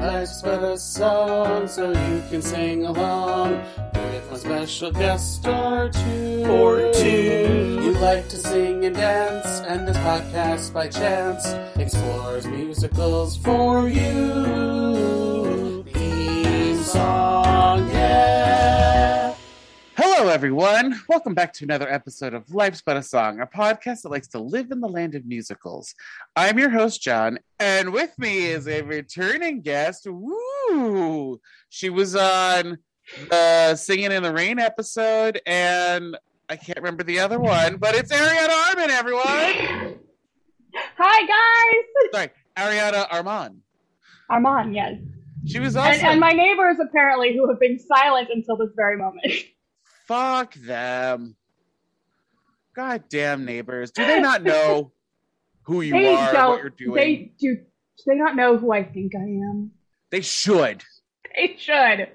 Life's Better song, so you can sing along with a special guest or two. You like to sing and dance, and this podcast by chance explores musicals for you. Theme song, yeah. Hello, everyone. Welcome back to another episode of Life's But a Song, a podcast that likes to live in the land of musicals. I'm your host, John, and with me is a returning guest. Woo! She was on the Singing in the Rain episode, and I can't remember the other one, but it's Arianna Armon, everyone! Hi, guys! Sorry, Arianna Armon. Armon, yes. She was awesome. And my neighbors, apparently, who have been silent until this very moment. Fuck them. Goddamn neighbors. Do they not know who you are, what you're doing? They do. Do they not know who I think I am? They should. They should.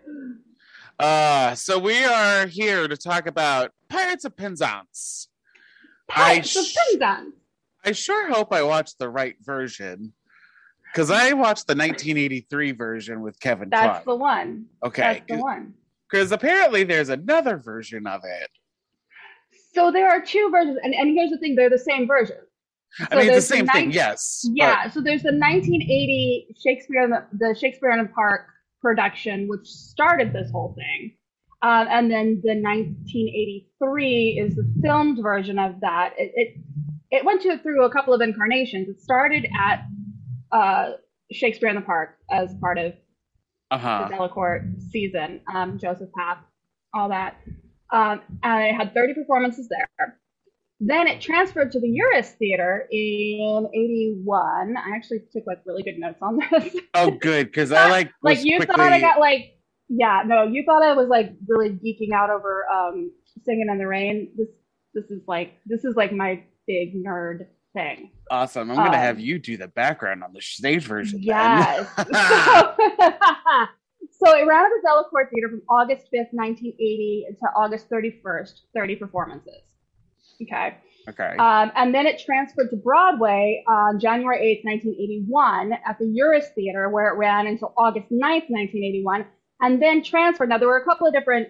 So we are here to talk about Pirates of Penzance. Pirates of Penzance. I sure hope I watched the right version, because I watched the 1983 version with Kevin Kline. That's the one. Okay. That's the one. Because apparently there's another version of it. So there are two versions, and here's the thing, they're the same version. So I mean, it's the same thing, yes. Yeah, but so there's the 1980 Shakespeare in the Park production, which started this whole thing. And then the 1983 is the filmed version of that. It went through a couple of incarnations. It started at Shakespeare in the Park as part of the Delacorte season, Joseph Papp, all that. And it had 30 performances there. Then it transferred to the Uris Theater in 81. I actually took like really good notes on this. Oh, good, because I you thought I was like really geeking out over Singing in the Rain. This is like my big nerd thing. Awesome. I'm gonna have you do the background on the stage version. Yes. So it ran at the Delacorte Theater from August 5th, 1980 to August 31st, 30 performances. Okay. And then it transferred to Broadway on January 8th, 1981 at the Uris Theater, where it ran until August 9th, 1981, and then transferred. Now, there were a couple of different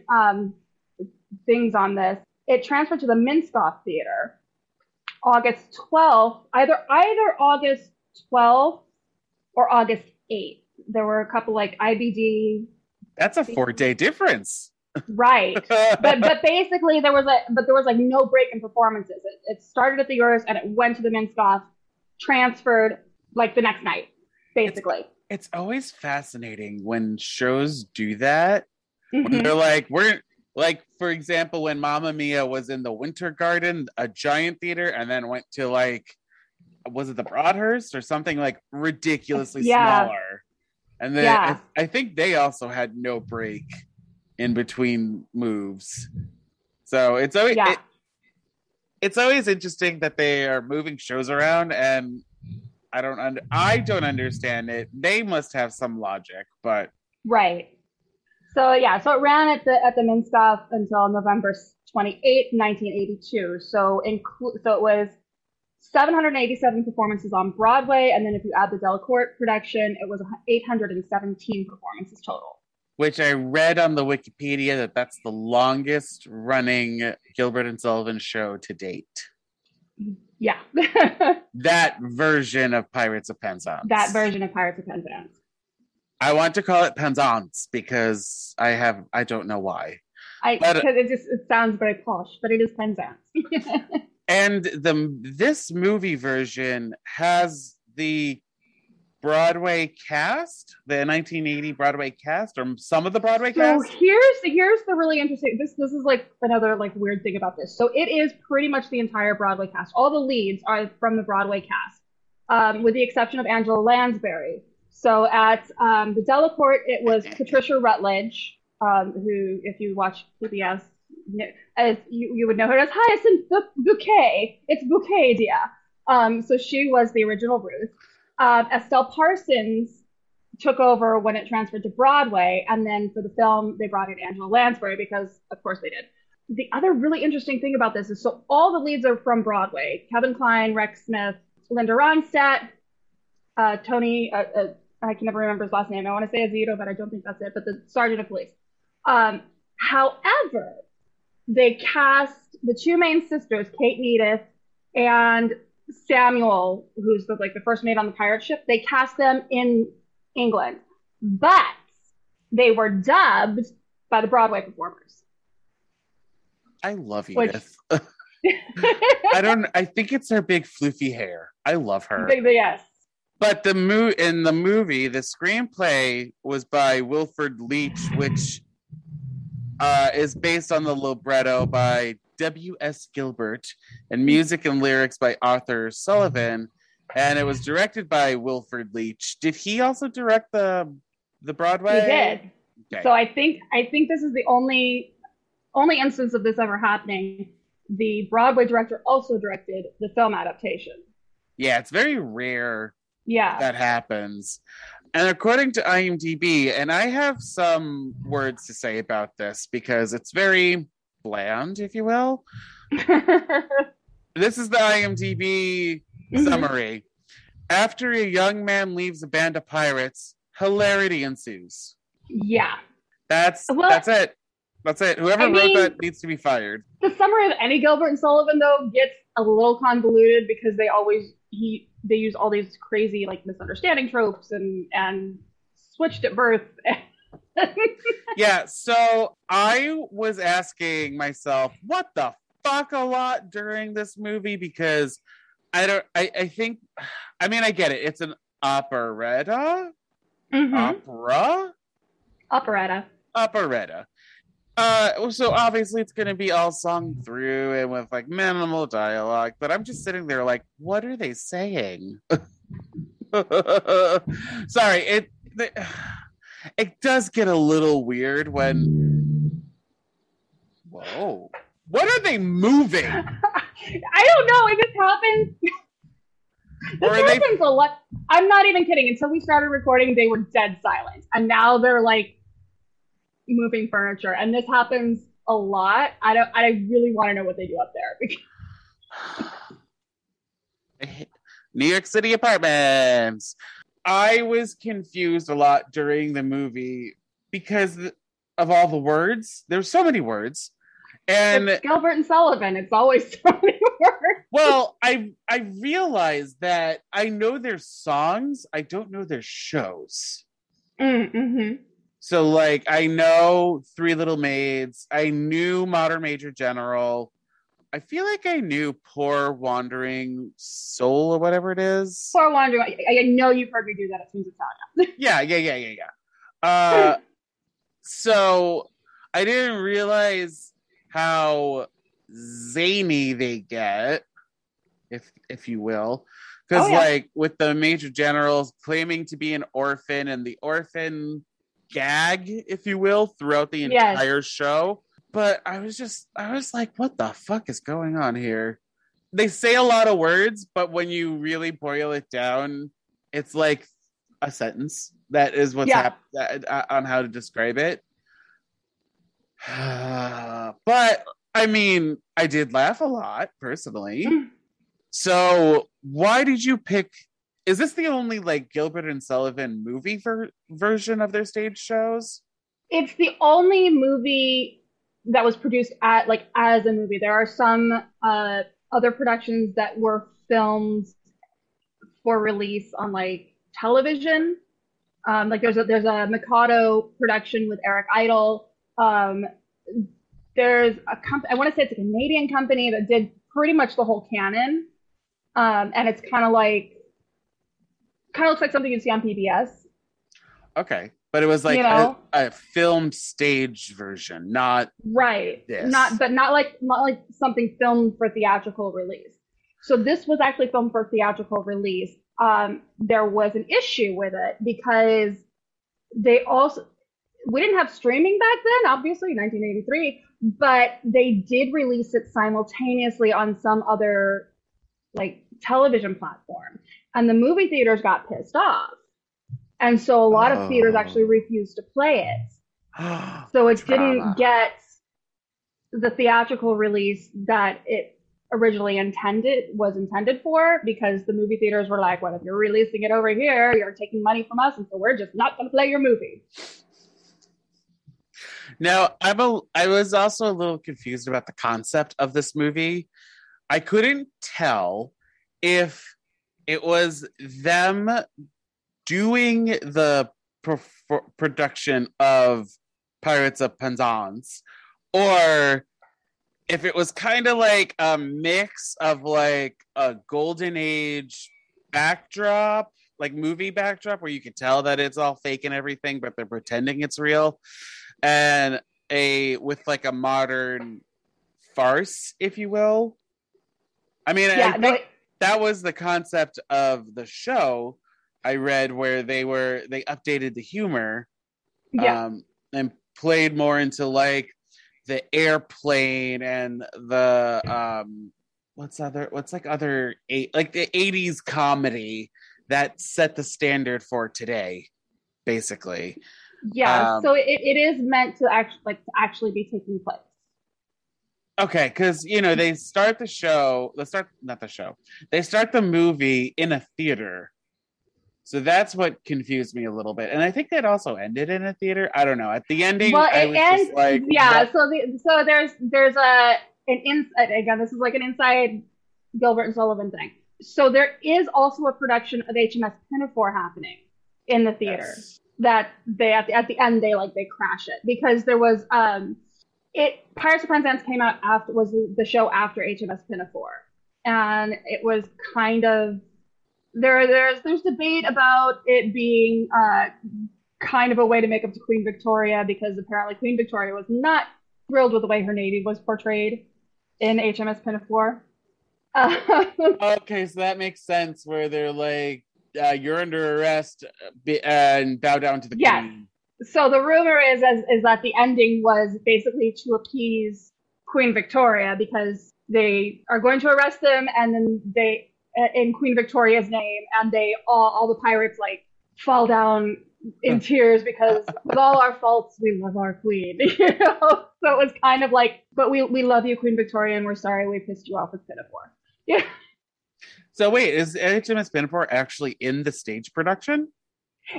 things on this. It transferred to the Minskoff Theater August 12th, either August 12th or August 8th. There were a couple like IBD. That's a 4-day difference. Right. But basically there was like no break in performances. It started at the Uris and it went to the Minskoff, transferred like the next night, basically. It's always fascinating when shows do that. Mm-hmm. When they're like, for example, when Mamma Mia was in the Winter Garden, a giant theater, and then went to was it the Broadhurst or something like ridiculously smaller? And then I think they also had no break in between moves, so it's always it's always interesting that they are moving shows around, and I don't understand it. They must have some logic, but right. So so it ran at the Minskoff until November 28, 1982. So it was 787 performances on Broadway, and then if you add the Delacorte production, it was 817 performances total. Which I read on the Wikipedia that's the longest running Gilbert and Sullivan show to date. Yeah. That version of Pirates of Penzance. I want to call it Penzance because I don't know why. Because it sounds very posh, but it is Penzance. And this movie version has the Broadway cast, the 1980 Broadway cast, or some of the Broadway cast. So here's the really interesting. This is like another like weird thing about this. So it is pretty much the entire Broadway cast. All the leads are from the Broadway cast, with the exception of Angela Lansbury. So at the Delacorte, it was Patricia Rutledge, who, if you watch PBS, as you would know her as Hyacinth Bouquet. It's Bouquet, dear. So she was the original Ruth. Estelle Parsons took over when it transferred to Broadway, and then for the film, they brought in Angela Lansbury because, of course, they did. The other really interesting thing about this is, so all the leads are from Broadway. Kevin Kline, Rex Smith, Linda Ronstadt, Tony, I can never remember his last name. I want to say Azedo, but I don't think that's it. But the sergeant of police. However, they cast the two main sisters, Kate and Edith, and Samuel, who's the first mate on the pirate ship. They cast them in England, but they were dubbed by the Broadway performers. I love Edith. I think it's her big floofy hair. I love her. Yes. But the screenplay was by Wilford Leach, which is based on the libretto by W. S. Gilbert and music and lyrics by Arthur Sullivan. And it was directed by Wilford Leach. Did he also direct the Broadway? He did. Okay. So I think this is the only instance of this ever happening. The Broadway director also directed the film adaptation. Yeah, it's very rare that happens. And according to IMDb, and I have some words to say about this because it's very bland, if you will. This is the IMDb summary. After a young man leaves a band of pirates, hilarity ensues. Yeah. That's it. Whoever wrote that needs to be fired. The summary of any Gilbert and Sullivan, though, gets a little convoluted because they use all these crazy misunderstanding tropes and switched at birth. Yeah, so I was asking myself what the fuck a lot during this movie because I get it. It's an operetta? Mm-hmm. Opera? Operetta. So obviously it's going to be all sung through and with minimal dialogue, but I'm just sitting there what are they saying? Sorry, it does get a little weird when, whoa, what are they moving? I don't know. It just happens. This happens a lot. I'm not even kidding. Until we started recording, they were dead silent. And now they're moving furniture, and this happens a lot. I really want to know what they do up there. New York City apartments. I was confused a lot during the movie because of all the words. There's so many words, and it's Gilbert and Sullivan. It's always so many words. Well, I realized that I know their songs. I don't know their shows. Mm-hmm. So, I know Three Little Maids. I knew Modern Major General. I feel like I knew Poor Wandering Soul or whatever it is. Poor Wandering. I know you've heard me do that. It seems Italian. Yeah. So, I didn't realize how zany they get, if you will. Because, with the Major Generals claiming to be an orphan and the orphan gag, if you will, throughout the entire show. But I was what the fuck is going on here? They say a lot of words, but when you really boil it down, it's like a sentence. That is what's happened on how to describe it. But I mean, I did laugh a lot personally. So why did you pick? Is this the only Gilbert and Sullivan movie version of their stage shows? It's the only movie that was produced at as a movie. There are some other productions that were filmed for release on television. There's a Mikado production with Eric Idle. There's a company, I want to say it's a Canadian company that did pretty much the whole canon, and it's kind of looks like something you see on PBS. Okay, but it was a filmed stage version, not this. Not something filmed for theatrical release. So this was actually filmed for theatrical release. There was an issue with it because we didn't have streaming back then, obviously, 1983, but they did release it simultaneously on some other television platform. And the movie theaters got pissed off. And so a lot of theaters actually refused to play it. So it didn't get the theatrical release that it originally intended for, because the movie theaters were like, well, if you're releasing it over here, you're taking money from us, and so we're just not going to play your movie. Now, I was also a little confused about the concept of this movie. I couldn't tell if it was them doing the production of Pirates of Penzance, or if it was kind of like a mix of like a golden age backdrop, like movie backdrop, where you can tell that it's all fake and everything, but they're pretending it's real, and with like a modern farce, if you will. I mean, yeah, I think that was the concept of the show I read, where they updated the humor, yeah, and played more into like the airplane and the the 80s comedy that set the standard for today, basically. Yeah, so it is meant to actually be taking place. Okay, because they start the show. They start the movie in a theater. So that's what confused me a little bit, and I think that also ended in a theater. I don't know. At the ending, well, what? So there's an inside, again, this is like an inside Gilbert and Sullivan thing. So there is also a production of HMS Pinafore happening in the theater, yes, that they at the end they crash it, because there was Pirates of Penzance came out after, was the show after HMS Pinafore, and it was kind of. There's debate about it being kind of a way to make up to Queen Victoria, because apparently Queen Victoria was not thrilled with the way her navy was portrayed in HMS Pinafore. Okay, so that makes sense, where they're like, you're under arrest and bow down to the queen. So the rumor is that the ending was basically to appease Queen Victoria, because they are going to arrest them, and then they... in Queen Victoria's name, and they all the pirates fall down in tears, because with all our faults, we love our queen. So it was kind of like, but we love you, Queen Victoria, and we're sorry we pissed you off with Pinafore. Yeah. So wait, is HMS Pinafore actually in the stage production?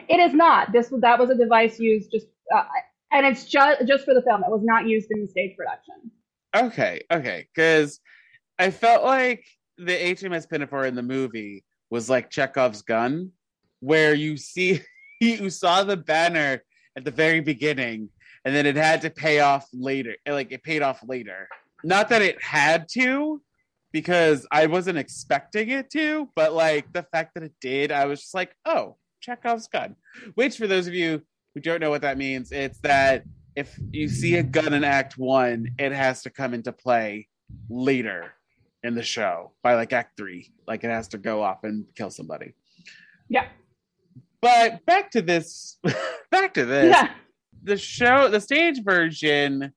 It is not. That was a device used just, and it's just for the film. It was not used in the stage production. Okay, because I felt like the HMS Pinafore in the movie was like Chekhov's gun, where you saw the banner at the very beginning, and then it had to pay off later. Like, it paid off later. Not that it had to, because I wasn't expecting it to, but like the fact that it did, I was just like, oh, Chekhov's gun. Which, for those of you who don't know what that means, it's that if you see a gun in Act 1, it has to come into play later in the show, by like Act 3, like it has to go off and kill somebody. Yeah. But back to this. Yeah. The stage version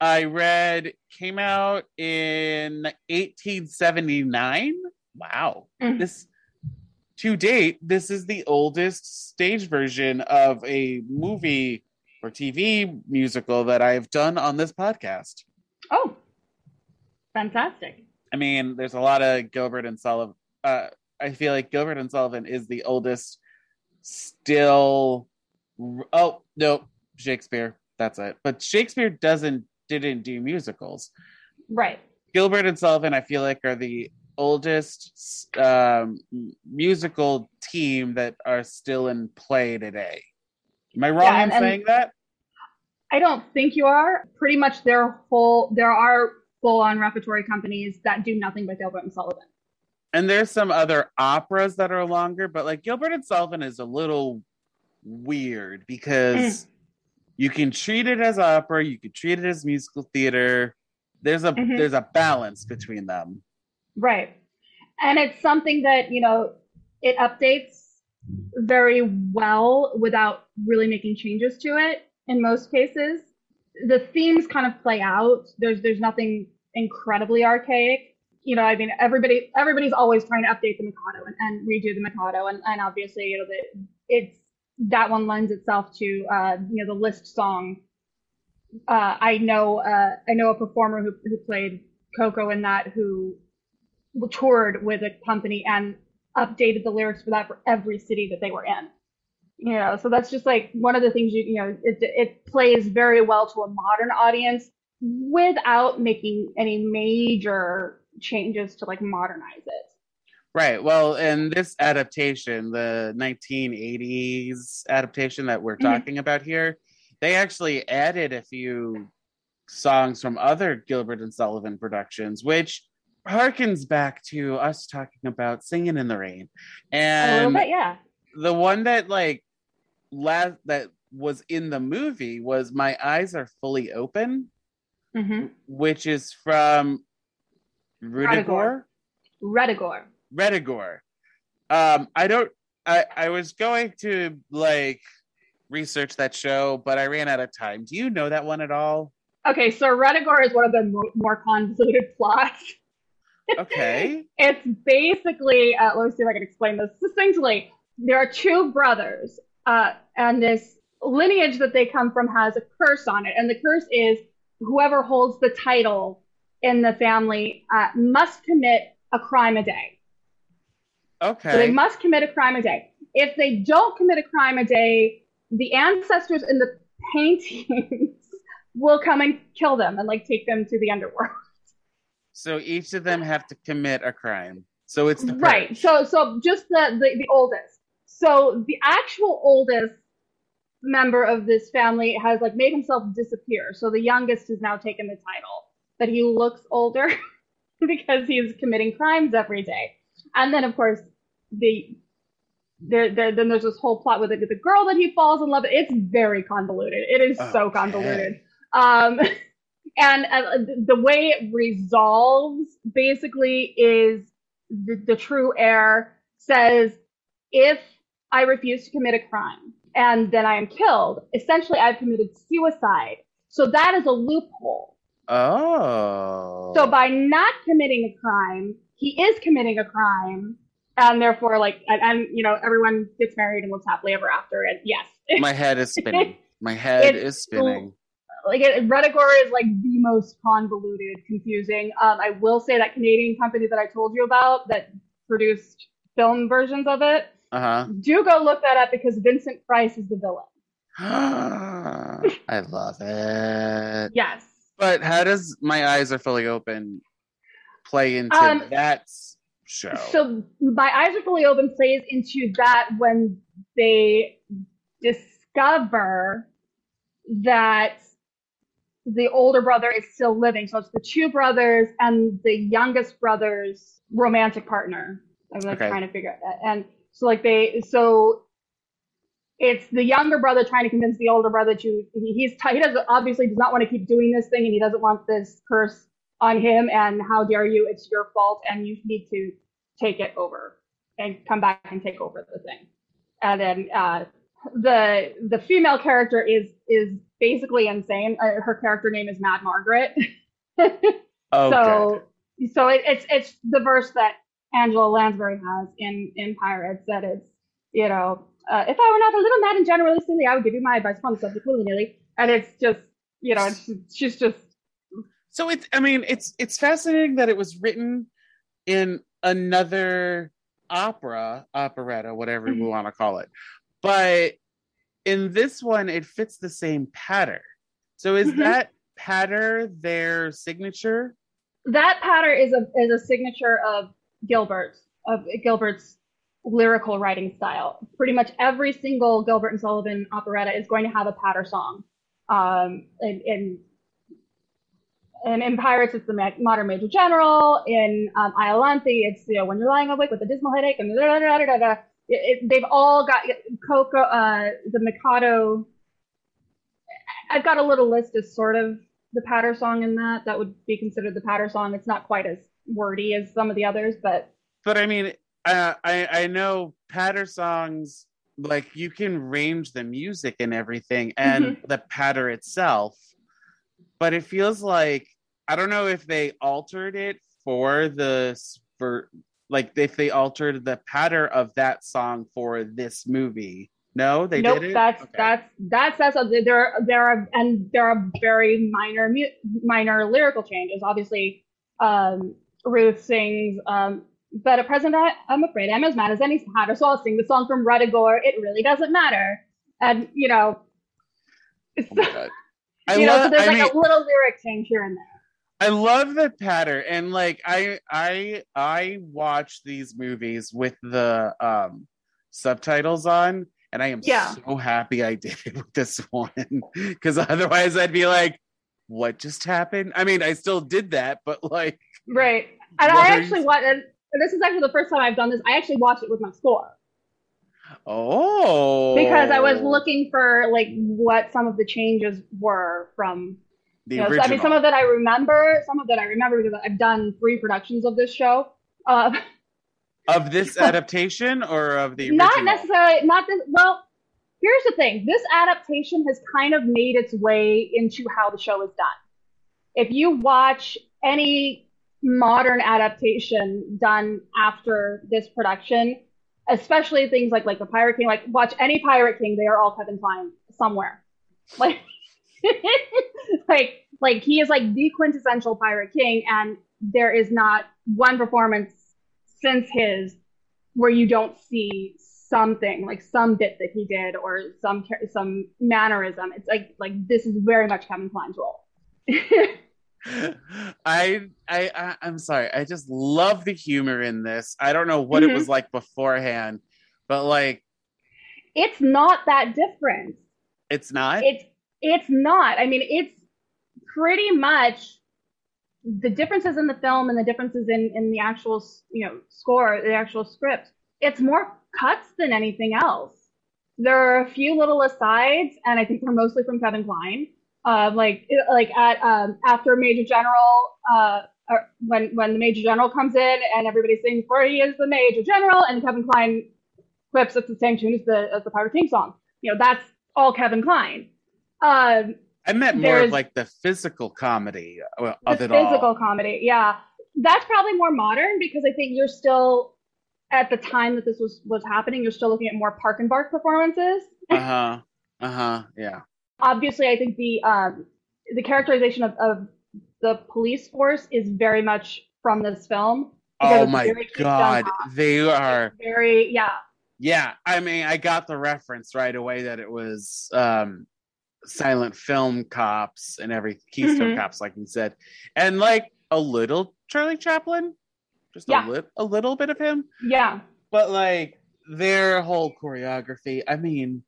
I read came out in 1879. Wow. Mm-hmm. To date, this is the oldest stage version of a movie or TV musical that I've done on this podcast. Oh, fantastic. I mean, there's a lot of Gilbert and Sullivan. I feel like Gilbert and Sullivan is the oldest still. Oh, no, Shakespeare. That's it. But Shakespeare didn't do musicals. Right. Gilbert and Sullivan, I feel like, are the oldest musical team that are still in play today. Am I wrong in saying that? I don't think you are. Pretty much there are full-on repertory companies that do nothing but Gilbert and Sullivan. And there's some other operas that are longer, but like Gilbert and Sullivan is a little weird, because you can treat it as opera, you can treat it as musical theater. There's a balance between them. Right. And it's something that, it updates very well without really making changes to it in most cases. The themes kind of play out. There's nothing incredibly archaic. I mean, everybody's always trying to update the Mikado and redo the Mikado, and obviously, it's that one lends itself to the Liszt song. I know a performer who played Coco in that, who toured with a company and updated the lyrics for that for every city that they were in. You know, so that's just like one of the things, it plays very well to a modern audience without making any major changes to like modernize it. Right. Well, in this adaptation, the 1980s adaptation that we're talking about here, they actually added a few songs from other Gilbert and Sullivan productions, which harkens back to us talking about Singing in the Rain. And a little bit, yeah. The one that that was in the movie was My Eyes Are Fully Open, which is from Ruddigore. I was going to research that show, but I ran out of time. Do you know that one at all? Okay, so Ruddigore is one of the more convoluted plots. Okay. It's basically, let me see if I can explain this succinctly. There are two brothers, and this lineage that they come from has a curse on it. And the curse is whoever holds the title in the family must commit a crime a day. Okay. So they must commit a crime a day. If they don't commit a crime a day, the ancestors in the paintings will come and kill them and take them to the underworld. So each of them have to commit a crime. So it's the purge. Right. So just the oldest. So the actual oldest member of this family has made himself disappear. So the youngest has now taken the title, but he looks older because he's committing crimes every day. And then of course then there's this whole plot with the girl that he falls in love with. It's very convoluted. It is so convoluted. And the way it resolves basically is the true heir says, if I refuse to commit a crime and then I am killed, essentially I've committed suicide. So that is a loophole. Oh. So by not committing a crime, he is committing a crime. And therefore, everyone gets married and lives happily ever after. And yes. My head is spinning. Ruddigore is the most convoluted, confusing. I will say that Canadian company that I told you about that produced film versions of it. Do go look that up because Vincent Price is the villain. I love it. Yes. But how does My Eyes Are Fully Open play into that show? So My Eyes Are Fully Open plays into that when they discover that the older brother is still living. So it's the two brothers and the youngest brother's romantic partner. I'm trying to figure out that. And so it's the younger brother trying to convince the older brother to, he doesn't, obviously does not want to keep doing this thing, and he doesn't want this curse on him, and how dare you, it's your fault, and you need to take it over and come back and take over the thing. And then the female character is basically insane. Her character name is Mad Margaret. So it's the verse that Angela Lansbury has in Pirates that is, if I were not a little mad and generally silly, I would give you my advice on the subject willy-nilly. And it's just, she's just. So it's fascinating that it was written in another operetta, whatever we want to call it. But in this one, it fits the same patter. So is that patter their signature? That patter is a signature of Gilbert's lyrical writing style. Pretty much every single Gilbert and Sullivan operetta is going to have a patter song. And in Pirates, it's the Modern Major General. In Iolanthe, it's When You're Lying Awake with a Dismal Headache, and da da da da da da. They've all got Coco, the Mikado. I've got a little list as sort of the patter song in that would be considered the patter song. It's not quite as wordy as some of the others, but I know patter songs, you can range the music and everything and the patter itself, but it feels like, I don't know if they altered it if they altered the patter of that song for this movie. No, they didn't. That's there are very minor lyrical changes. Obviously, Ruth sings, but at present, I'm afraid I'm as mad as any hatter, so I'll sing the song from Ruddigore. It really doesn't matter. And, you know, it's, oh I you love, know, so there's I like mean, a little lyric change here and there. I love the pattern. And like, I watch these movies with the subtitles on, and I am so happy I did it with this one, because otherwise I'd be like, what just happened? I mean, I still did that, but like. Right. And I actually watched, and this is actually the first time I've done this. I actually watched it with my score. Oh. Because I was looking for like what some of the changes were from the original. So, I mean, some of that I remember. Some of that I remember because I've done 3 productions of this show. Of this adaptation or of the original? Not necessarily. Not this. Well, here's the thing. This adaptation has kind of made its way into how the show is done. If you watch any modern adaptation done after this production, especially things like the Pirate King, like watch any Pirate King, they are all Kevin Kline somewhere. Like, like he is like the quintessential Pirate King, and there is not one performance since his where you don't see something like some bit that he did or some mannerism. It's like this is very much Kevin Kline's role. I'm sorry. I just love the humor in this. I don't know what it was like beforehand, but like it's not that different. It's not? It's not. I mean, it's pretty much the differences in the film and the differences in the actual, you know, score, the actual script. It's more cuts than anything else. There are a few little asides, and I think they're mostly from Kevin Kline. Like at after Major General, when the Major General comes in and everybody sings "For He Is the Major General," and Kevin Kline quips, "It's the same tune as the Pirate King song." You know, that's all Kevin Kline. I meant more of like the physical comedy of it all. The physical comedy, yeah, that's probably more modern because I think you're still at the time that this was happening. You're still looking at more Park and Bark performances. Yeah. Obviously, I think the characterization of the police force is very much from this film. Oh my God, they are very yeah. I mean, I got the reference right away that it was silent film cops and every Keystone cops, like you said, and like a little Charlie Chaplin, just a little bit of him. Yeah, but like their whole choreography, I mean.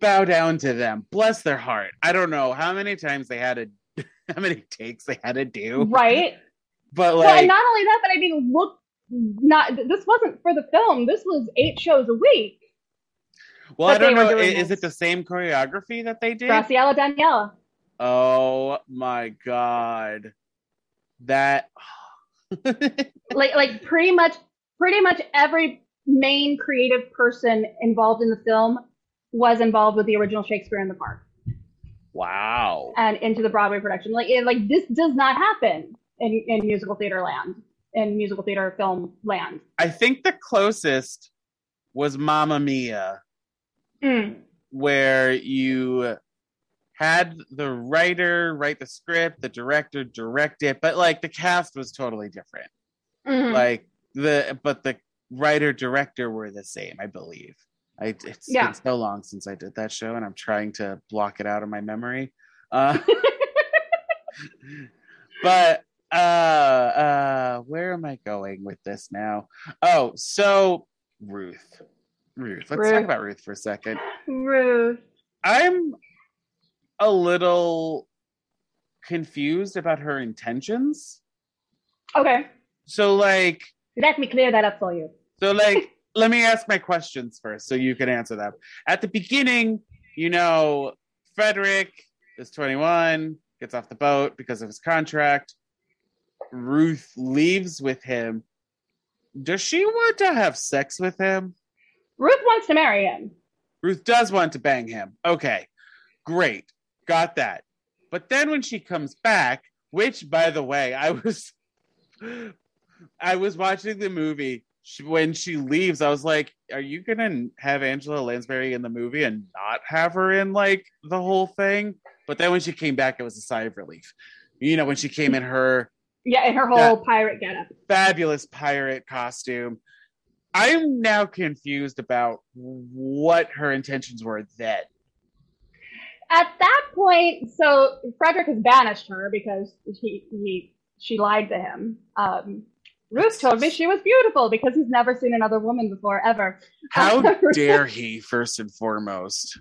Bow down to them, bless their heart. I don't know how many times they had how many takes they had to do, right? But like, well, and not only that, but I mean, look, this wasn't for the film. This was 8 shows a week. Well, I don't know. Is it the same choreography that they did? Graciela Daniela. Oh my God, that like pretty much every main creative person involved in the film was involved with the original Shakespeare in the Park. Wow. And into the Broadway production. Like this does not happen in musical theater land, in musical theater film land. I think the closest was Mamma Mia, where you had the writer write the script, the director direct it, but like the cast was totally different. Like the writer director were the same, I believe. It's been so long since I did that show, and I'm trying to block it out of my memory. But where am I going with this now? Oh, so Ruth. Let's talk about Ruth for a second. Ruth. I'm a little confused about her intentions. Okay. So like... Let me clear that up for you. So like... Let me ask my questions first so you can answer them. At the beginning, you know, Frederick is 21, gets off the boat because of his contract. Ruth leaves with him. Does she want to have sex with him? Ruth wants to marry him. Ruth does want to bang him. Okay, great. Got that. But then when she comes back, which, by the way, I was watching the movie. When she leaves, I was like, are you gonna have Angela Lansbury in the movie and not have her in like the whole thing? But then when she came back, it was a sigh of relief. You know, when she came in her Yeah, in her whole pirate getup. Fabulous pirate costume. I'm now confused about what her intentions were then. At that point, so Frederick has banished her because she lied to him. Ruth told me she was beautiful because he's never seen another woman before, ever. How dare he, first and foremost.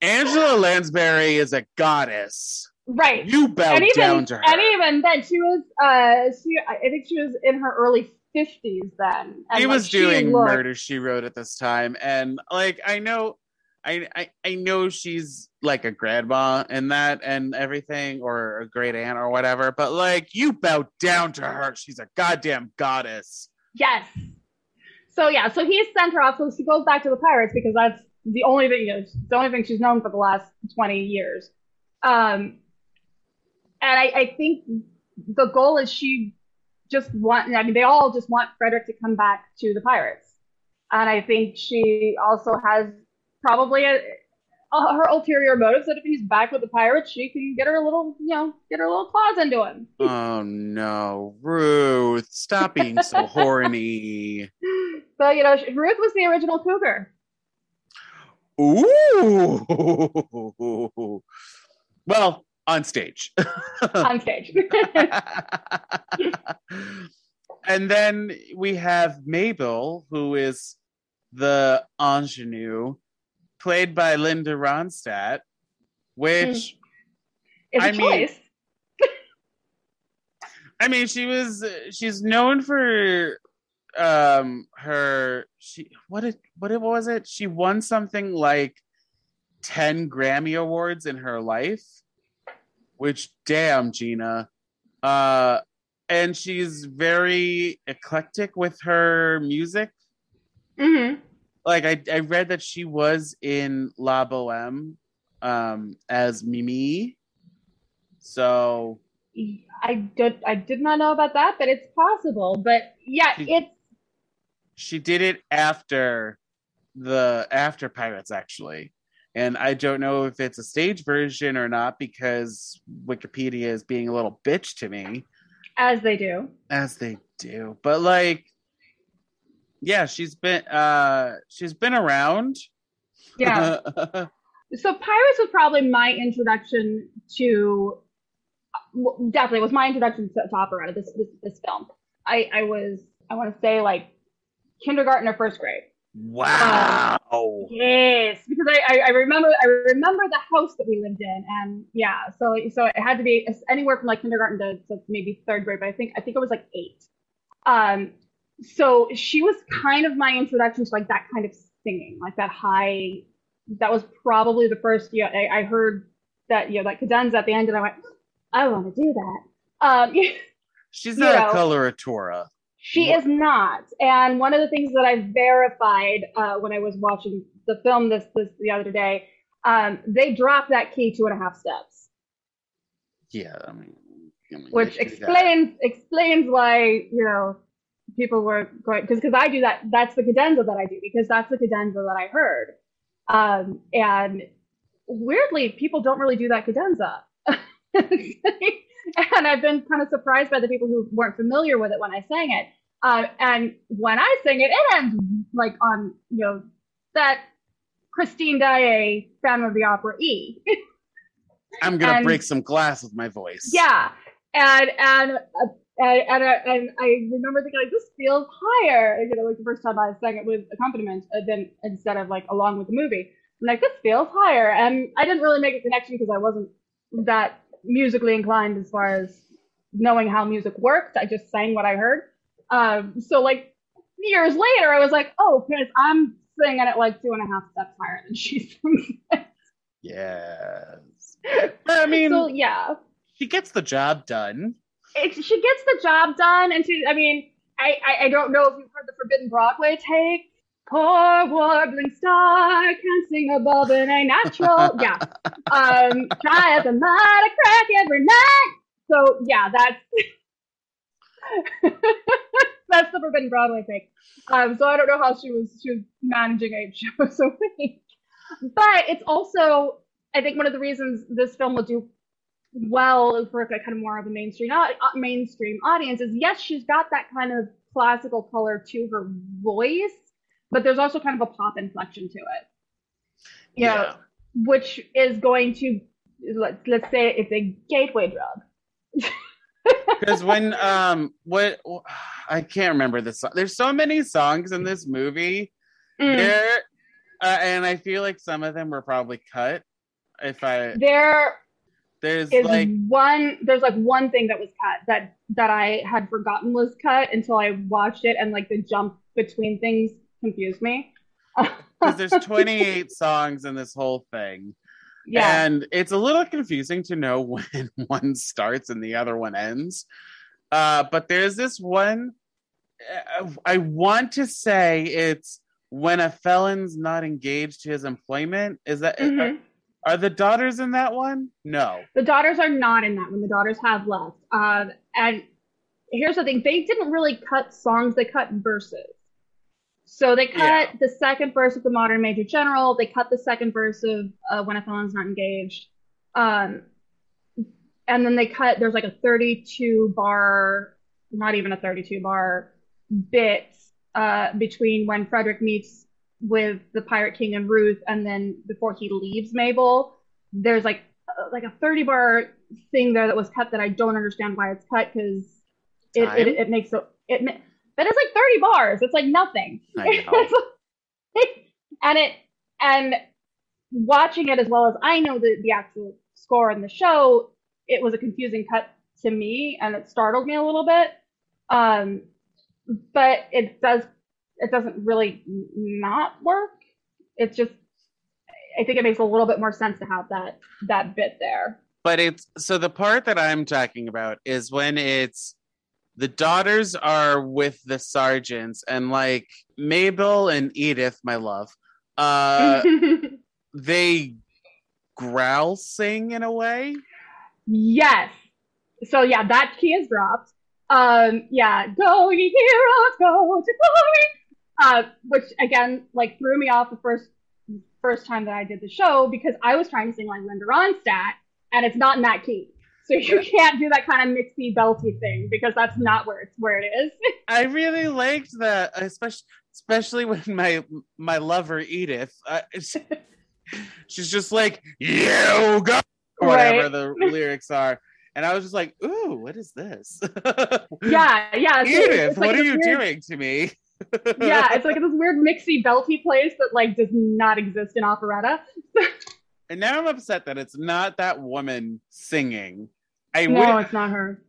Angela Lansbury is a goddess. Right. You bowed down to her. And even then, she was, I think she was in her early 50s then. And he was doing Murder, She Wrote at this time. And like, I know she's like a grandma in that and everything, or a great aunt or whatever, but like, you bow down to her. She's a goddamn goddess. Yes. So yeah, so he sent her off. So she goes back to the pirates because that's the only thing, the only thing she's known for the last 20 years. And I think the goal is she just they all just want Frederick to come back to the pirates. And I think she also has probably her ulterior motives that if he's back with the pirates, she can get her little claws into him. Oh no, Ruth, stop being so horny. So, Ruth was the original cougar. Ooh. Well, on stage. On stage. And then we have Mabel, who is the ingenue, played by Linda Ronstadt, which is a choice. I mean, she's known for what was it? She won something like 10 Grammy Awards in her life, which, damn, Gina. And she's very eclectic with her music. Mm-hmm. Like, I read that she was in La Bohème as Mimi. So I did not know about that, but it's possible. But yeah, she did it after Pirates, actually. And I don't know if it's a stage version or not, because Wikipedia is being a little bitch to me. As they do. But like, yeah, she's been around. Yeah. So Pirates was probably my introduction to, definitely was my introduction to opera, this film. I want to say like kindergarten or first grade. Wow. Yes, because I remember the house that we lived in, and yeah, so it had to be anywhere from like kindergarten to maybe third grade, but I think it was like 8. So she was kind of my introduction to like that kind of singing, like that high. That was probably the first year I heard that, like cadenza at the end, and I went, I want to do that. She's not a coloratura. She is not. And one of the things that I verified when I was watching the film this the other day, they dropped that key 2.5 steps. Yeah, I mean which explains why people were going, because I do that. That's the cadenza that I do, because that's the cadenza that I heard. And weirdly, people don't really do that cadenza. And I've been kind of surprised by the people who weren't familiar with it when I sang it. And when I sing it, it ends like on, that Christine Daae, Phantom of the Opera E. I'm going to break some glass with my voice. Yeah. And I remember thinking, like, this feels higher. Like the first time I sang it with accompaniment, then instead of like along with the movie, I'm like, this feels higher. And I didn't really make a connection because I wasn't that musically inclined as far as knowing how music worked. I just sang what I heard. So like years later, I was like, oh, because I'm singing it like 2.5 steps higher than she sings it. Yes. But, I mean, so, yeah, she gets the job done. She gets the job done, and she, I mean, I don't know if you've heard the Forbidden Broadway take. Poor warbling star can't sing above in a natural. Yeah. Try as a mighty crack every night. So yeah, that's that's the Forbidden Broadway take. So I don't know how she was managing 8 shows a week. But it's also, I think, one of the reasons this film will do well for a kind of more of a mainstream audience is, yes, she's got that kind of classical color to her voice, but there's also kind of a pop inflection to it. Yeah. Which is going to, let's say it's a gateway drug. Because when I can't remember the song. There's so many songs in this movie. Mm. There, and I feel like some of them were probably cut. There's one thing that was cut that I had forgotten was cut until I watched it, and like the jump between things confused me. Because there's 28 songs in this whole thing. Yeah. And it's a little confusing to know when one starts and the other one ends. But there's this one, I want to say it's when a felon's not engaged to his employment. Is that, mm-hmm. Are the daughters in that one? No. The daughters are not in that one. The daughters have left. And here's the thing. They didn't really cut songs. They cut verses. So they cut the second verse of The Modern Major General. They cut the second verse of When a Felon's Not Engaged. And then they cut, there's like a 32-bar, not even a 32-bar bit between when Frederick meets with the Pirate King and Ruth, and then before he leaves Mabel. There's like a 30-bar thing there that was cut that I don't understand why it's cut, because it makes it. But it's like 30 bars. It's like nothing. I know. and watching it, as well as I know the actual score in the show, it was a confusing cut to me, and it startled me a little bit. But it doesn't really not work. It's just, I think it makes a little bit more sense to have that bit there. But it's, so the part that I'm talking about is when it's, the daughters are with the sergeants, and like Mabel and Edith, my love, they growl sing in a way. Yes. So yeah, that key is dropped. Go ye heroes, go to glory. Which again, like threw me off the first time that I did the show, because I was trying to sing like Linda Ronstadt, and it's not in that key. So you can't do that kind of mixy, belty thing, because that's not where it is. I really liked that, especially when my lover Edith, she's just like, you go, or whatever the lyrics are. And I was just like, ooh, what is this? Yeah. Edith, like, what are you doing to me? Yeah, it's like this weird mixy, belty place that like does not exist in operetta. And now I'm upset that it's not that woman singing. It's not her.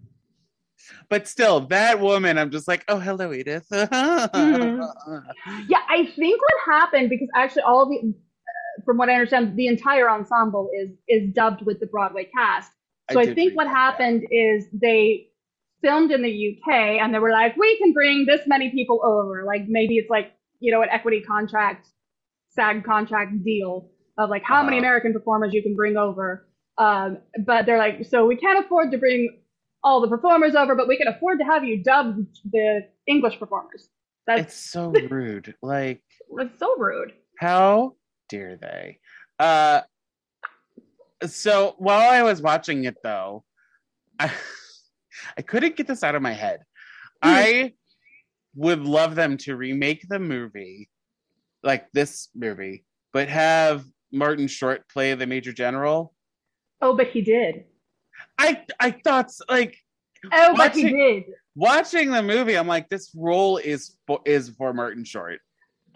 But still, that woman, I'm just like, oh, hello, Edith. Mm-hmm. Yeah, I think what happened, because actually all the, from what I understand, the entire ensemble is dubbed with the Broadway cast. So I think what happened is they filmed in the UK, and they were like, we can bring this many people over. Like maybe it's like, an equity contract, SAG contract deal. Of like how many American performers you can bring over. But they're like, so we can't afford to bring all the performers over, but we can afford to have you dub the English performers. It's so rude. Like, it's so rude. How dare they? So while I was watching it though, I couldn't get this out of my head. I would love them to remake the movie, like this movie, but have Martin Short play the Major General. Oh, but he did. I thought, like, oh, but he did. Watching the movie, I'm like, this role is for Martin Short.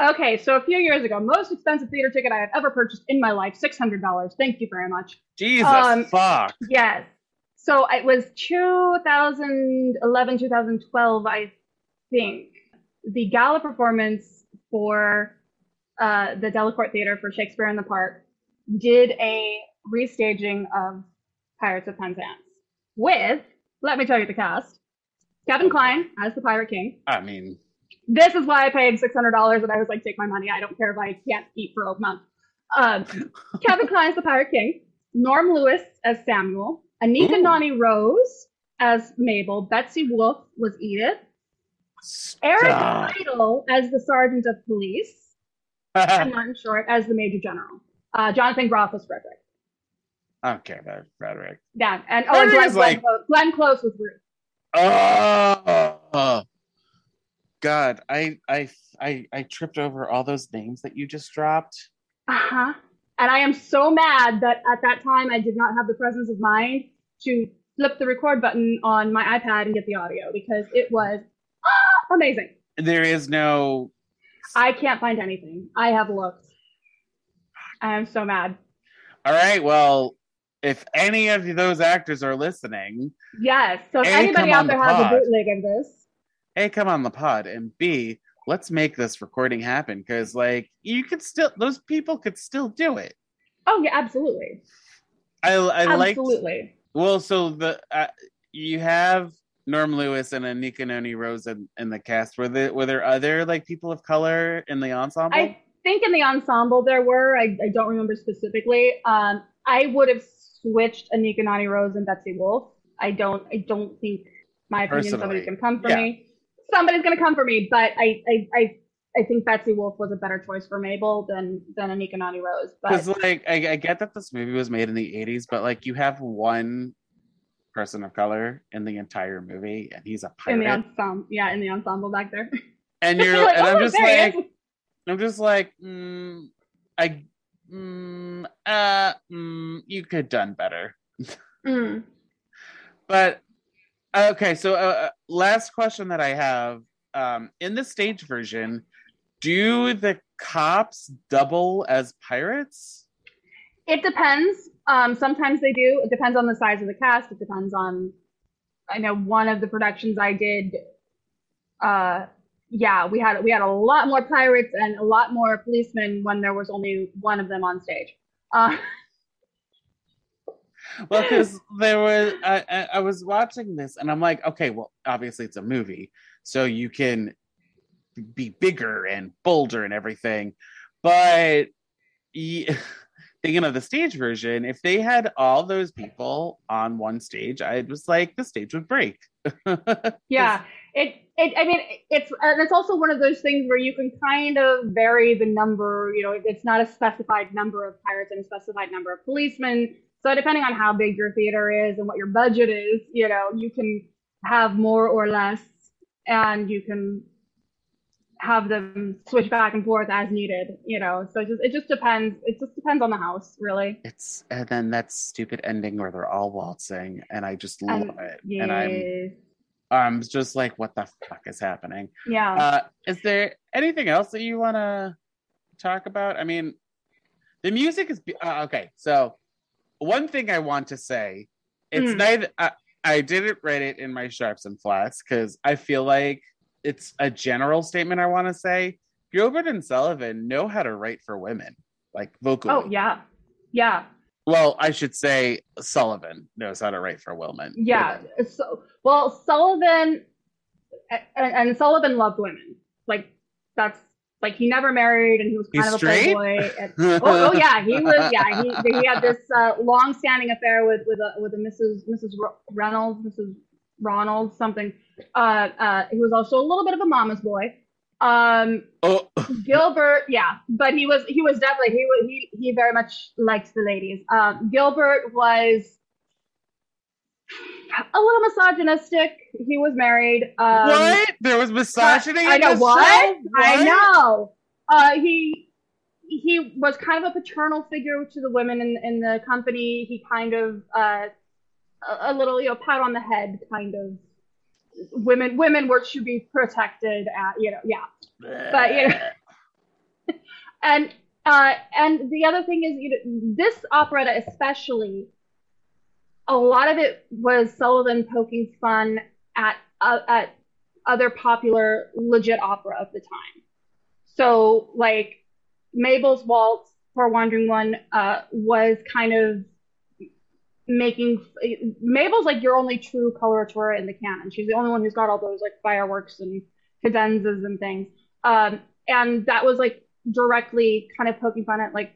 Okay, so a few years ago, most expensive theater ticket I have ever purchased in my life, $600. Thank you very much. Jesus, fuck. Yes. So it was 2011, 2012, I think. The gala performance for the Delacorte Theater for Shakespeare in the Park did a restaging of Pirates of Penzance with, let me tell you the cast, Kevin Kline as the Pirate King. I mean, this is why I paid $600, and I was like, take my money. I don't care if I can't eat for a month. Kevin Kline as the Pirate King, Norm Lewis as Samuel, Anika Noni Rose as Mabel, Betsy Wolf was Edith, Eric Idle as the Sergeant of Police, and Martin Short as the Major General. Jonathan Groff was Frederick. I don't care about Frederick. Yeah, and Glenn Close with Ruth. Oh God, I tripped over all those names that you just dropped. Uh-huh. And I am so mad that at that time I did not have the presence of mind to flip the record button on my iPad and get the audio, because it was amazing. There is no... I can't find anything. I have looked. I am so mad. All right, well, if any of those actors are listening... Yes, so if anybody out there has a bootleg of this... A, come on the pod, and B, let's make this recording happen, because, like, you could still... Those people could still do it. Oh, yeah, absolutely. Absolutely. Well, so the you have Norm Lewis and Anika Noni Rose in the cast. Were there other, like, people of color in the ensemble? I think in the ensemble there were. I don't remember specifically. I would have switched Anika Noni Rose and Betsy Wolfe. I don't think my opinion somebody can come for me. Somebody's gonna come for me, but I think Betsy Wolfe was a better choice for Mabel than Anika Noni Rose. Because, like, I get that this movie was made in the 80s, but, like, you have one person of color in the entire movie, and he's a pirate. In the ensemble back there. And you're like, and I'm just like, you could have done better. But, okay, so last question that I have, in the stage version, do the cops double as pirates? It depends. Sometimes they do. It depends on the size of the cast. It depends on, I know one of the productions I did, yeah, we had a lot more pirates and a lot more policemen when there was only one of them on stage. Well, because there was, I was watching this and I'm like, okay, well, obviously it's a movie, so you can be bigger and bolder and everything. But thinking of the stage version, if they had all those people on one stage, I was like, the stage would break. Yeah. It's also one of those things where you can kind of vary the number. You know, it's not a specified number of pirates and a specified number of policemen. So depending on how big your theater is and what your budget is, you know, you can have more or less, and you can have them switch back and forth as needed. You know, so it just depends. It just depends on the house, really. It's and then that stupid ending where they're all waltzing, and I just love it. Yes. And I'm just like, what the fuck is happening? Yeah. Is there anything else that you want to talk about? I mean, the music is... okay, so one thing I want to say, it's neither... I didn't write it in my sharps and flats, because I feel like it's a general statement I want to say. Gilbert and Sullivan know how to write for women, like, vocally. Oh, yeah. Yeah. Well, I should say Sullivan knows how to write for women. Yeah. So, well, Sullivan and Sullivan loved women. Like, that's like, he never married, and he was kind of straight? A playboy. Yeah, he was. Yeah, he had this long-standing affair with a Mrs. Reynolds, Mrs. Ronald, something. He was also a little bit of a mama's boy. Gilbert, yeah, but he was definitely, he very much liked the ladies. Gilbert was a little misogynistic. He was married. What? There was misogyny? I know. What? I know. He was kind of a paternal figure to the women in the company. He kind of, a little, you know, pat on the head kind of. Women were to be protected, but you know, and the other thing is, you know, this operetta especially, a lot of it was Sullivan poking fun at other popular legit opera of the time. So, like, Mabel's Waltz for Wandering One was kind of making... Mabel's like your only true coloratura in the canon. She's the only one who's got all those, like, fireworks and cadenzas and things, and that was, like, directly kind of poking fun at, like,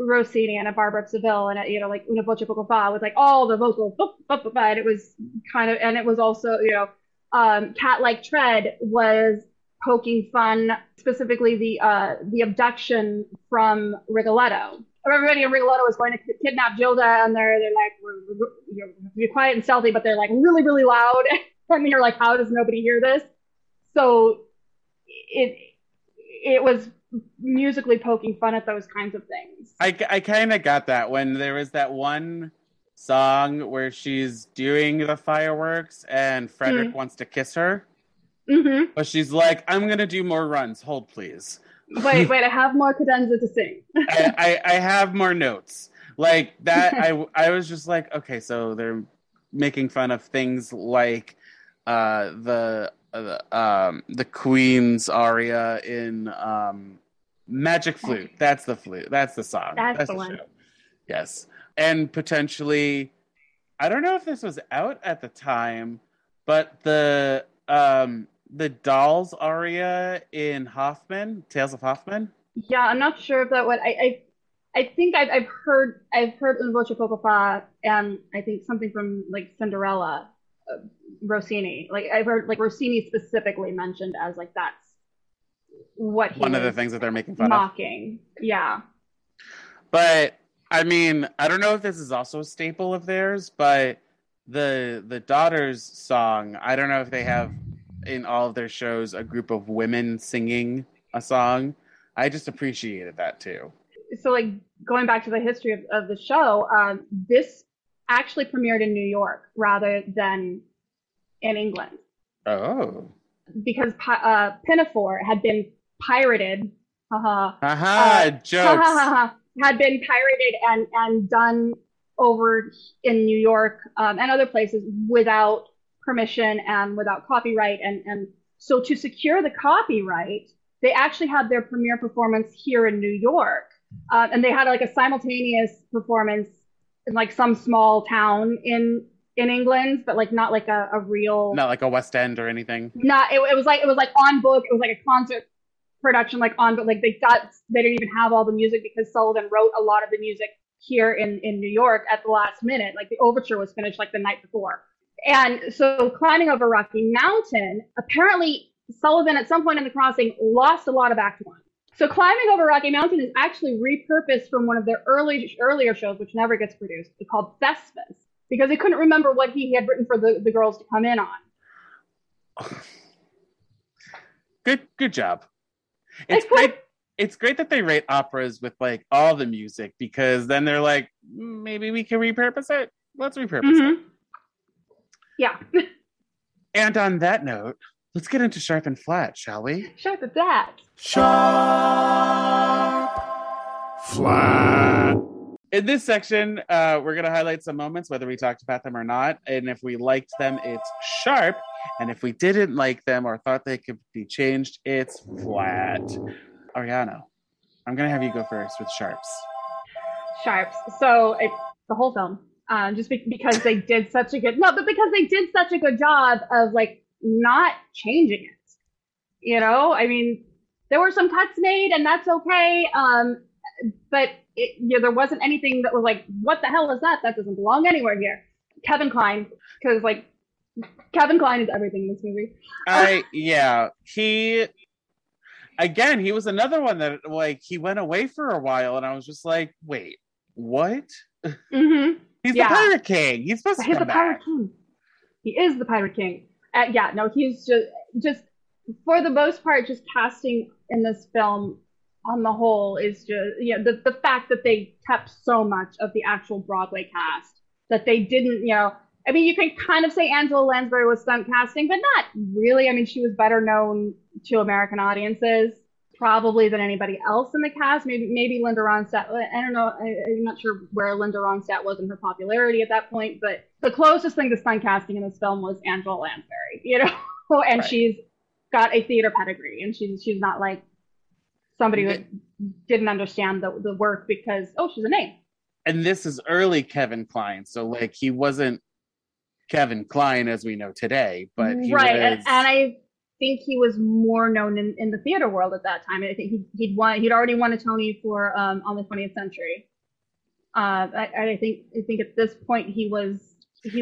Rossini and at Barbara of Seville and at, you know, like, Una Voce Poco Fa with, like, all the vocals, and it was kind of... And it was also, you know, Cat Like Tread was poking fun, specifically the abduction from Rigoletto, everybody in Rigoletto is going to kidnap Gilda, and they're like, you're quiet and stealthy, but they're like really, really loud. And you're like, how does nobody hear this? So it was musically poking fun at those kinds of things. I kind of got that when there was that one song where she's doing the fireworks and Frederick wants to kiss her. Mm-hmm. But she's like, I'm going to do more runs. Hold, please. Wait, I have more cadenza to sing. I have more notes. Like that, I was just like, okay, so they're making fun of things like the Queen's aria in Magic Flute. That's the flute. That's the song. That's the one. Show. Yes. And potentially, I don't know if this was out at the time, but the Dolls aria in Hoffman, Tales of Hoffman. Yeah, I'm not sure if that would. I think I've heard Un Voce Poco Fa, and I think something from like Cinderella, Rossini. Like I've heard like Rossini specifically mentioned as like that's what he one of the things that they're making fun of. Yeah. But I mean, I don't know if this is also a staple of theirs, but the Daughters song, I don't know if they have in all of their shows a group of women singing a song. I just appreciated that too. So like going back to the history of the show, this actually premiered in New York rather than in England. Oh. Because Pinafore had been pirated. Jokes. Had been pirated and done over in New York and other places without permission and without copyright. And so to secure the copyright, they actually had their premiere performance here in New York. And they had like a simultaneous performance in like some small town in England, but like not like a real, not like a West End or anything. No, it was like on book. It was like a concert production, like on book. Like they didn't even have all the music because Sullivan wrote a lot of the music here in New York at the last minute. Like the overture was finished like the night before. And so Climbing Over Rocky Mountain, apparently Sullivan at some point in the crossing lost a lot of Act One. So Climbing Over Rocky Mountain is actually repurposed from one of their earlier shows, which never gets produced. It's called Thespis, because he couldn't remember what he had written for the girls to come in on. Good job. It's great that they rate operas with like all the music, because then they're like, maybe we can repurpose it. Let's repurpose it. Yeah. And on that note, let's get into Sharp and Flat, shall we? Sharp and Flat. Sharp. Flat. In this section, we're going to highlight some moments, whether we talked about them or not. And if we liked them, it's sharp. And if we didn't like them or thought they could be changed, it's flat. Arianna, I'm going to have you go first with sharps. Sharps. So it's the whole film. Because they did such a good... No, but because they did such a good job of, like, not changing it, you know? I mean, there were some cuts made, and that's okay, but it, you know, there wasn't anything that was like, what the hell is that? That doesn't belong anywhere here. Kevin Kline, because, like, Kevin Kline is everything in this movie. Yeah, he... Again, he was another one that, like, he went away for a while, and I was just like, wait, what? Mm-hmm. He's the Pirate King. He's supposed to come back. He's the Pirate King. He is the Pirate King. He's just for the most part, just casting in this film on the whole is just, you know, the fact that they kept so much of the actual Broadway cast that they didn't, you know, I mean, you can kind of say Angela Lansbury was stunt casting, but not really. I mean, she was better known to American audiences probably than anybody else in the cast. Maybe Linda Ronstadt. I don't know. I'm not sure where Linda Ronstadt was in her popularity at that point, but the closest thing to stunt casting in this film was Angela Lansbury, you know? And right. She's got a theater pedigree, and she's not like somebody who didn't understand the work because, oh, she's a name. And this is early Kevin Kline. So like he wasn't Kevin Kline as we know today, but he was... And I think he was more known in the theater world at that time. I think he'd already won a Tony for On the 20th Century. I think at this point he was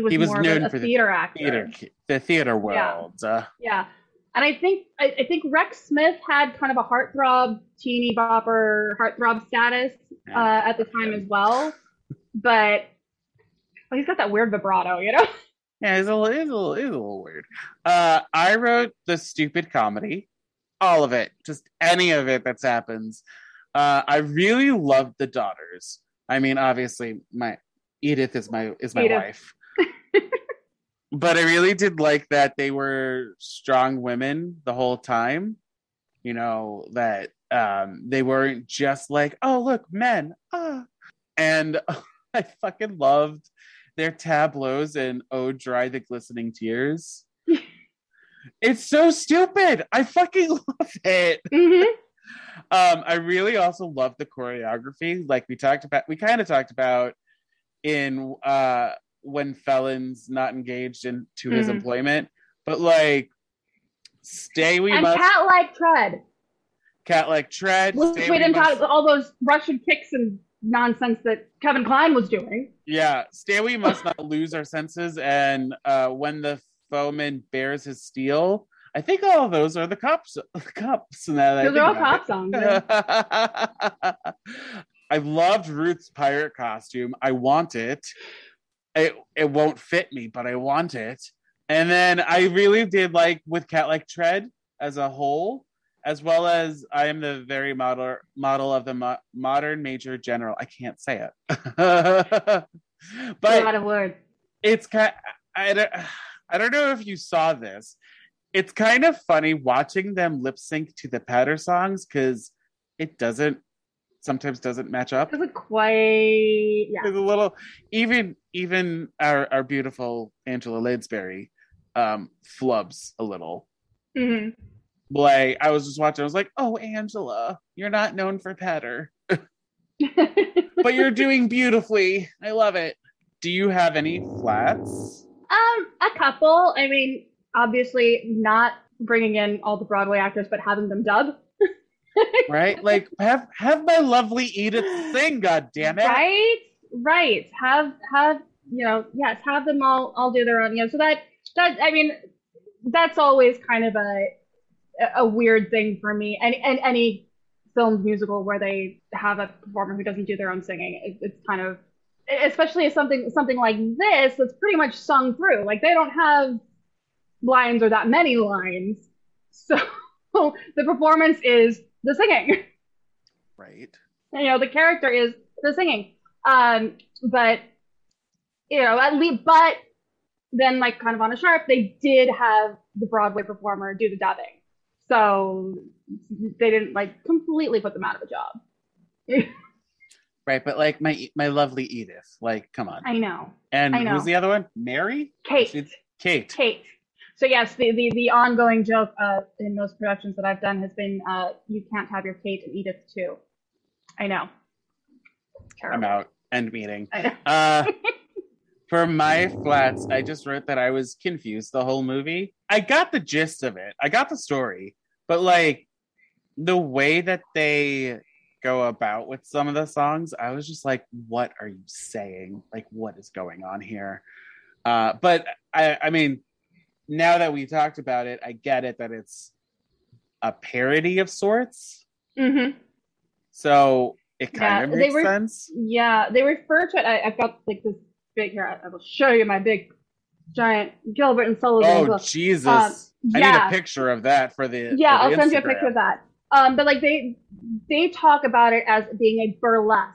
more known for the theater actor, the theater world. Yeah. And I think Rex Smith had kind of a heartthrob, teeny bopper heartthrob status at the time as well. But well, he's got that weird vibrato, you know? Yeah, it's a little weird. I wrote the stupid comedy. All of it. Just any of it that happens. I really loved the daughters. I mean, obviously, my Edith is my wife. But I really did like that they were strong women the whole time. You know, that they weren't just like, oh, look, men. Ah. And I fucking loved their tableaus and Oh, Dry the Glistening Tears. It's so stupid. I fucking love it. Mm-hmm. I really also love the choreography. Like we kind of talked about in when Felon's not engaged into his employment, but like Cat Like Tread. We didn't talk about all those Russian kicks and nonsense that Kevin Kline was doing. Yeah. Stay We Must Not Lose Our Senses. And When the Foeman Bears His Steel. I think all of those are the cops. Those are all cop songs. Yeah. I loved Ruth's pirate costume. I want it. It won't fit me, but I want it. And then I really did like with Cat Like Tread as a whole, as well as I Am the Very Model of the Modern Major General. I can't say it. But a lot of words. It's kind. I don't know if you saw this. It's kind of funny watching them lip sync to the patter songs because it sometimes doesn't match up. It doesn't quite. Yeah. There's a little, even our beautiful Angela Lansbury flubs a little. Mm-hmm. Like I was just watching, I was like, oh, Angela, you're not known for patter, but you're doing beautifully. I love it. Do you have any flats? A couple. I mean, obviously not bringing in all the Broadway actors, but having them dub. Right? Like have my lovely Edith sing, God damn it. Right. Have you know, yes, have them all do their own, you know. So that I mean, that's always kind of a weird thing for me. And any film musical where they have a performer who doesn't do their own singing, it's kind of, especially if something like this that's pretty much sung through. Like they don't have lines or that many lines, so the performance is the singing, right? You know, the character is the singing, but you know, at least. But then, like, kind of on a sharp, they did have the Broadway performer do the dubbing, so they didn't like completely put them out of a job. Right, but like my lovely Edith, like, come on. I know. Who's the other one? Mary? Kate. So yes, the ongoing joke in most productions that I've done has been, you can't have your Kate and Edith too. I know. Terrible. I'm out. End meeting. For my flats, I just wrote that I was confused the whole movie. I got the gist of it. I got the story. But like the way that they go about with some of the songs, I was just like, what are you saying? Like, what is going on here? But I mean, now that we talked about it, I get it that it's a parody of sorts. Mm-hmm. So it kind of makes sense. Yeah, they refer to it. I've got like this big here. I will show you my big giant Gilbert and Sullivan. Oh, book. Jesus. I need a picture of that for the I'll send you a picture of that. But like they talk about it as being a burlesque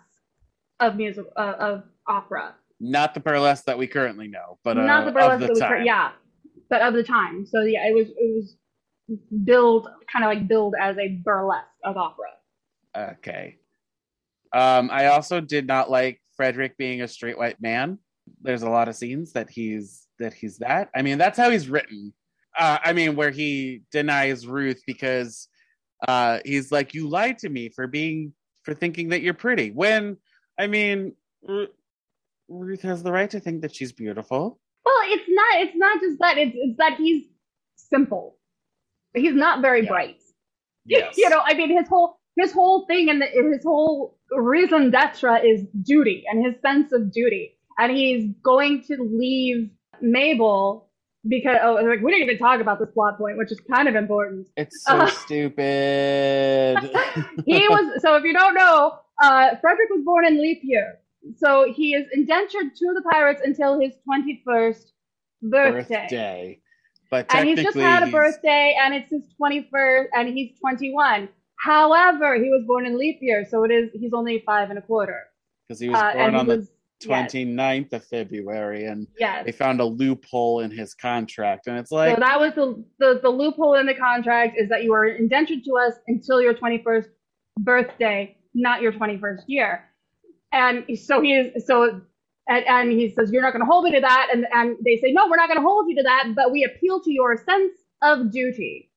of music, of opera. Not the burlesque that we currently know, but not the burlesque of the time. But of the time. So yeah, it was billed as a burlesque of opera. Okay. I also did not like Frederick being a straight white man. There's a lot of scenes that he's that. I mean, that's how he's written. I mean, where he denies Ruth because he's like, you lied to me for thinking that you're pretty. When, I mean, Ruth has the right to think that she's beautiful. Well, it's not just that. It's that he's simple. He's not very bright. Yes. You know, I mean, his whole thing and his whole raison d'etre is duty and his sense of duty. And he's going to leave Mabel because we didn't even talk about this plot point, which is kind of important. It's so stupid. So if you don't know, Frederick was born in leap year. So he is indentured to the pirates until his 21st birthday. But technically, and he's just had a birthday, and it's his 21st, and he's 21. However, he was born in leap year, so he's only 5 1/4. Because he was born on the 29th of February, and they found a loophole in his contract. And it's like... So that was the loophole in the contract, is that you were indentured to us until your 21st birthday, not your 21st year. And so he is... And he says, you're not going to hold me to that. And they say, no, we're not going to hold you to that, but we appeal to your sense of duty.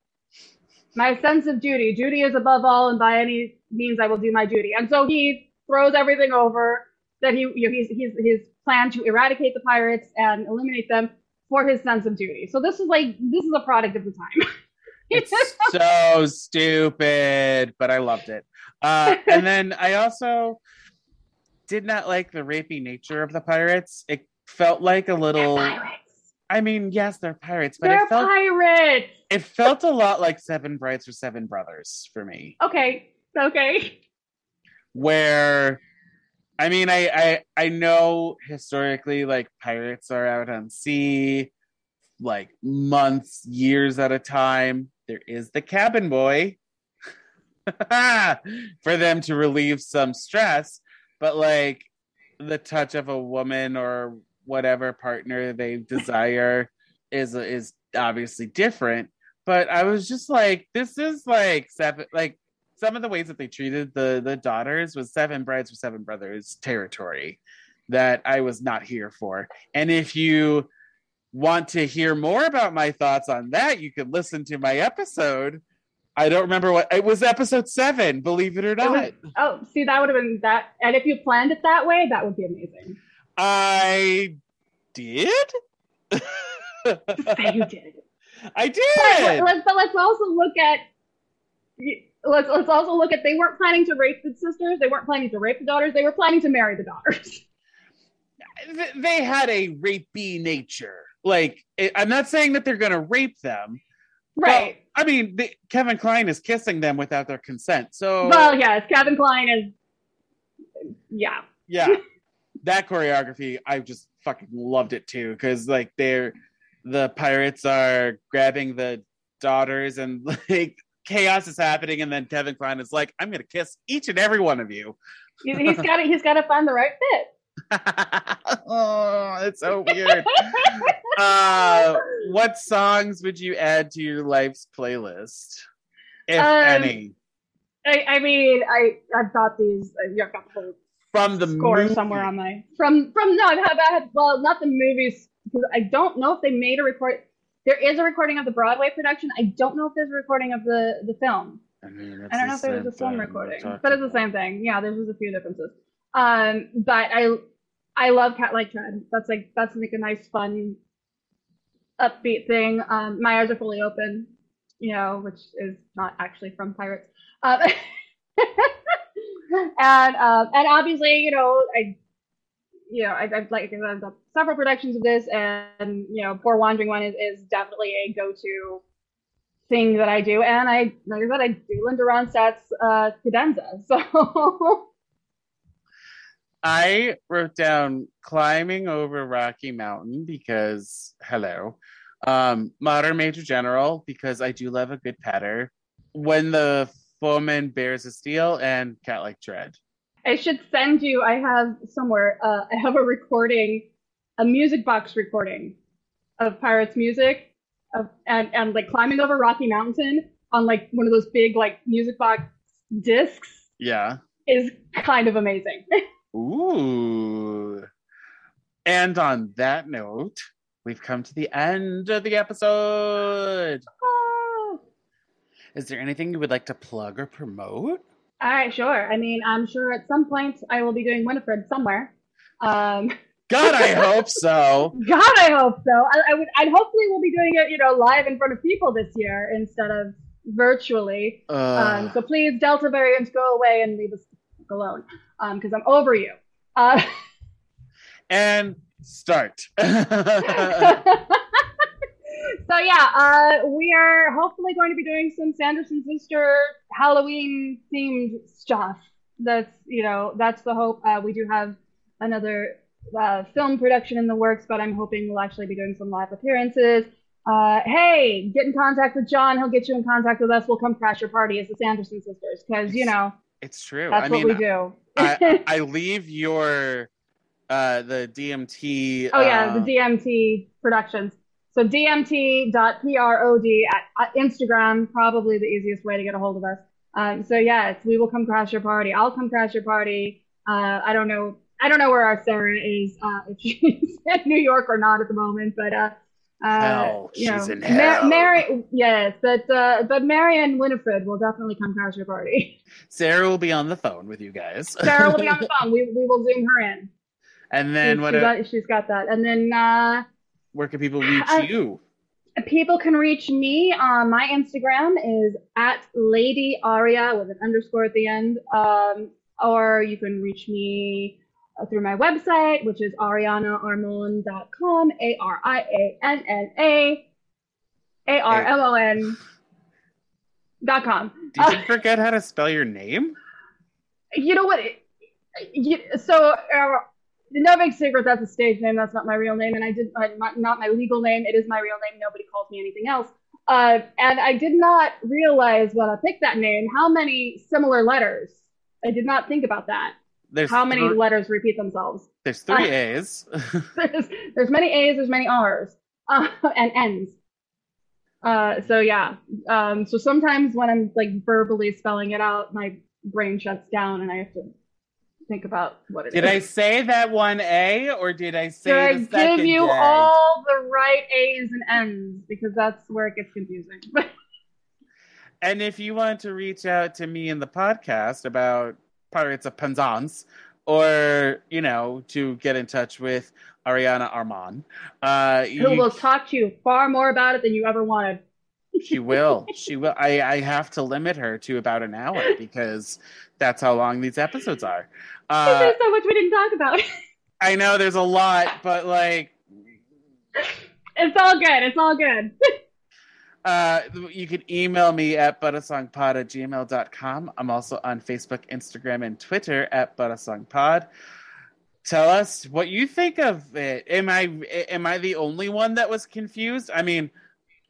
My sense of duty. Duty is above all, and by any means I will do my duty. And so he throws everything over, that his plan to eradicate the pirates and eliminate them for his sense of duty. So this is a product of the time. It's so stupid, but I loved it. And then I also... did not like the rapey nature of the pirates. It felt like a little... They're pirates. I mean, yes, they're pirates, but they're pirates. It felt a lot like Seven Brides or Seven Brothers for me. Okay. Where, I mean, I know historically, like, pirates are out on sea, like, months, years at a time. There is the cabin boy for them to relieve some stress. But, like, the touch of a woman or whatever partner they desire is obviously different. But I was just like, this is like seven, like some of the ways that they treated the daughters was Seven Brides or Seven Brothers territory that I was not here for. And if you want to hear more about my thoughts on that, you can listen to my episode. I don't remember what it was. Episode 7, believe it or not. See, that would have been that. And if you planned it that way, that would be amazing. I did. You did. I did. But let's also look at. They weren't planning to rape the sisters. They weren't planning to rape the daughters. They were planning to marry the daughters. They had a rapey nature. Like, I'm not saying that they're going to rape them. Right. Well, I mean, Kevin Kline is kissing them without their consent. So, well, yes, Kevin Kline is, yeah. That choreography, I just fucking loved it too, because like the pirates are grabbing the daughters, and like chaos is happening, and then Kevin Kline is like, "I'm gonna kiss each and every one of you." He's got to find the right fit. Oh, it's so weird. What songs would you add to your life's playlist, if any? I've got these. I've got the from the score movie. Somewhere on my from. No, I had not the movies, because I don't know if they made a record. There is a recording of the Broadway production. I don't know if there's a recording of the film. I mean, I don't know if there was a film recording, but it's the same thing. Yeah, there's just a few differences. But I love Cat Like Tread. That's like a nice, fun, upbeat thing. My Eyes Are Fully Open, which is not actually from Pirates. And obviously, I've like done several productions of this, and Poor Wandering One is definitely a go-to thing that I do. And I do Linda Ronstadt's cadenza. So. I wrote down Climbing Over Rocky Mountain because, hello. Modern Major General, because I do love a good patter. When the Foeman Bears a Steel, and Cat Like Tread. I should send you, I have somewhere, I have a recording, a music box recording of Pirates music and like Climbing Over Rocky Mountain on like one of those big like music box discs. Yeah. Is kind of amazing. Ooh. And on that note, we've come to the end of the episode. Oh. Is there anything you would like to plug or promote? All right, sure. I mean, I'm sure at some point I will be doing Winifred somewhere. God, I hope so. I hopefully we'll be doing it, live in front of people this year instead of virtually. So please, Delta variants, go away and leave us alone. Because I'm over you. And start. So yeah, we are hopefully going to be doing some Sanderson Sister Halloween themed stuff. That's, you know, that's the hope. We do have another film production in the works, but I'm hoping we'll actually be doing some live appearances. Hey, get in contact with John. He'll get you in contact with us. We'll come crash your party as the Sanderson Sisters, because, you know, it's true. That's what we do. I leave your the DMT. Oh yeah, the DMT Productions. So dmt.prod at Instagram, probably the easiest way to get a hold of us. So yes, we will come crash your party. I'll come crash your party. I don't know where our Sarah is, if she's in New York or not at the moment, but hell, you she's know, in hell. Mary, yes, but Mary and Winifred will definitely come crash your party. Sarah will be on the phone with you guys. Sarah will be on the phone. We will Zoom her in. And then she's got that. And then where can people reach you? People can reach me. My Instagram is at Lady Aria with an _@ at the end. Or you can reach me through my website, which is ariannaarmon.com, ariannaarmon.com. Did you forget how to spell your name? You know what? No big secret, that's a stage name. That's not my real name. And I did not my legal name. It is my real name. Nobody calls me anything else. And I did not realize when I picked that name how many similar letters. I did not think about that. How many letters repeat themselves. There's 3 A's. there's many A's. There's many R's and N's. So yeah. So sometimes when I'm like verbally spelling it out, my brain shuts down and I have to think about what it is. Did I say that one A or did I say the second A? Did I give you all the right A's and N's? Because that's where it gets confusing. And if you want to reach out to me in the podcast about Pirates of Penzance, or, you know, to get in touch with Arianna Armon, who will talk to you far more about it than you ever wanted. She will. She will. I have to limit her to about an hour because that's how long these episodes are. There's so much we didn't talk about. I know there's a lot, but like, it's all good. It's all good. You can email me at buttersongpod@gmail.com. I'm also on Facebook, Instagram, and Twitter at buttersongpod. Tell us what you think of it. Am I the only one that was confused? I mean,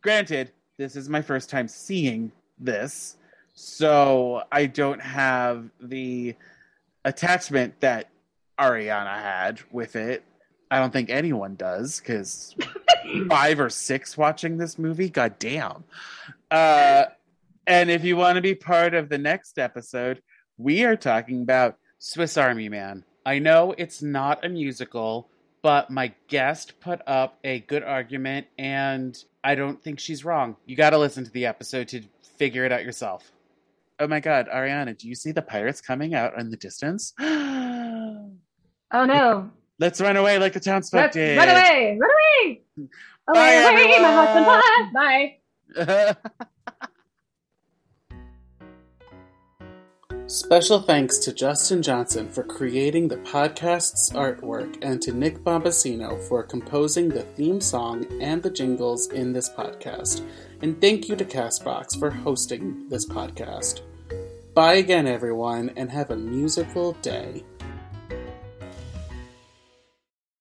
granted, this is my first time seeing this, so I don't have the attachment that Arianna had with it. I don't think anyone does, because 5 or 6 watching this movie, goddamn. And if you want to be part of the next episode, we are talking about Swiss Army Man. I know it's not a musical, but my guest put up a good argument, and I don't think she's wrong. You got to listen to the episode to figure it out yourself. Oh my God, Arianna, do you see the pirates coming out in the distance? Oh no. Let's run away like the townsfolk did. Run away! Run away! Bye, away, my husband. Bye! Bye! Special thanks to Justin Johnson for creating the podcast's artwork and to Nick Bombasino for composing the theme song and the jingles in this podcast. And thank you to CastBox for hosting this podcast. Bye again, everyone, and have a musical day.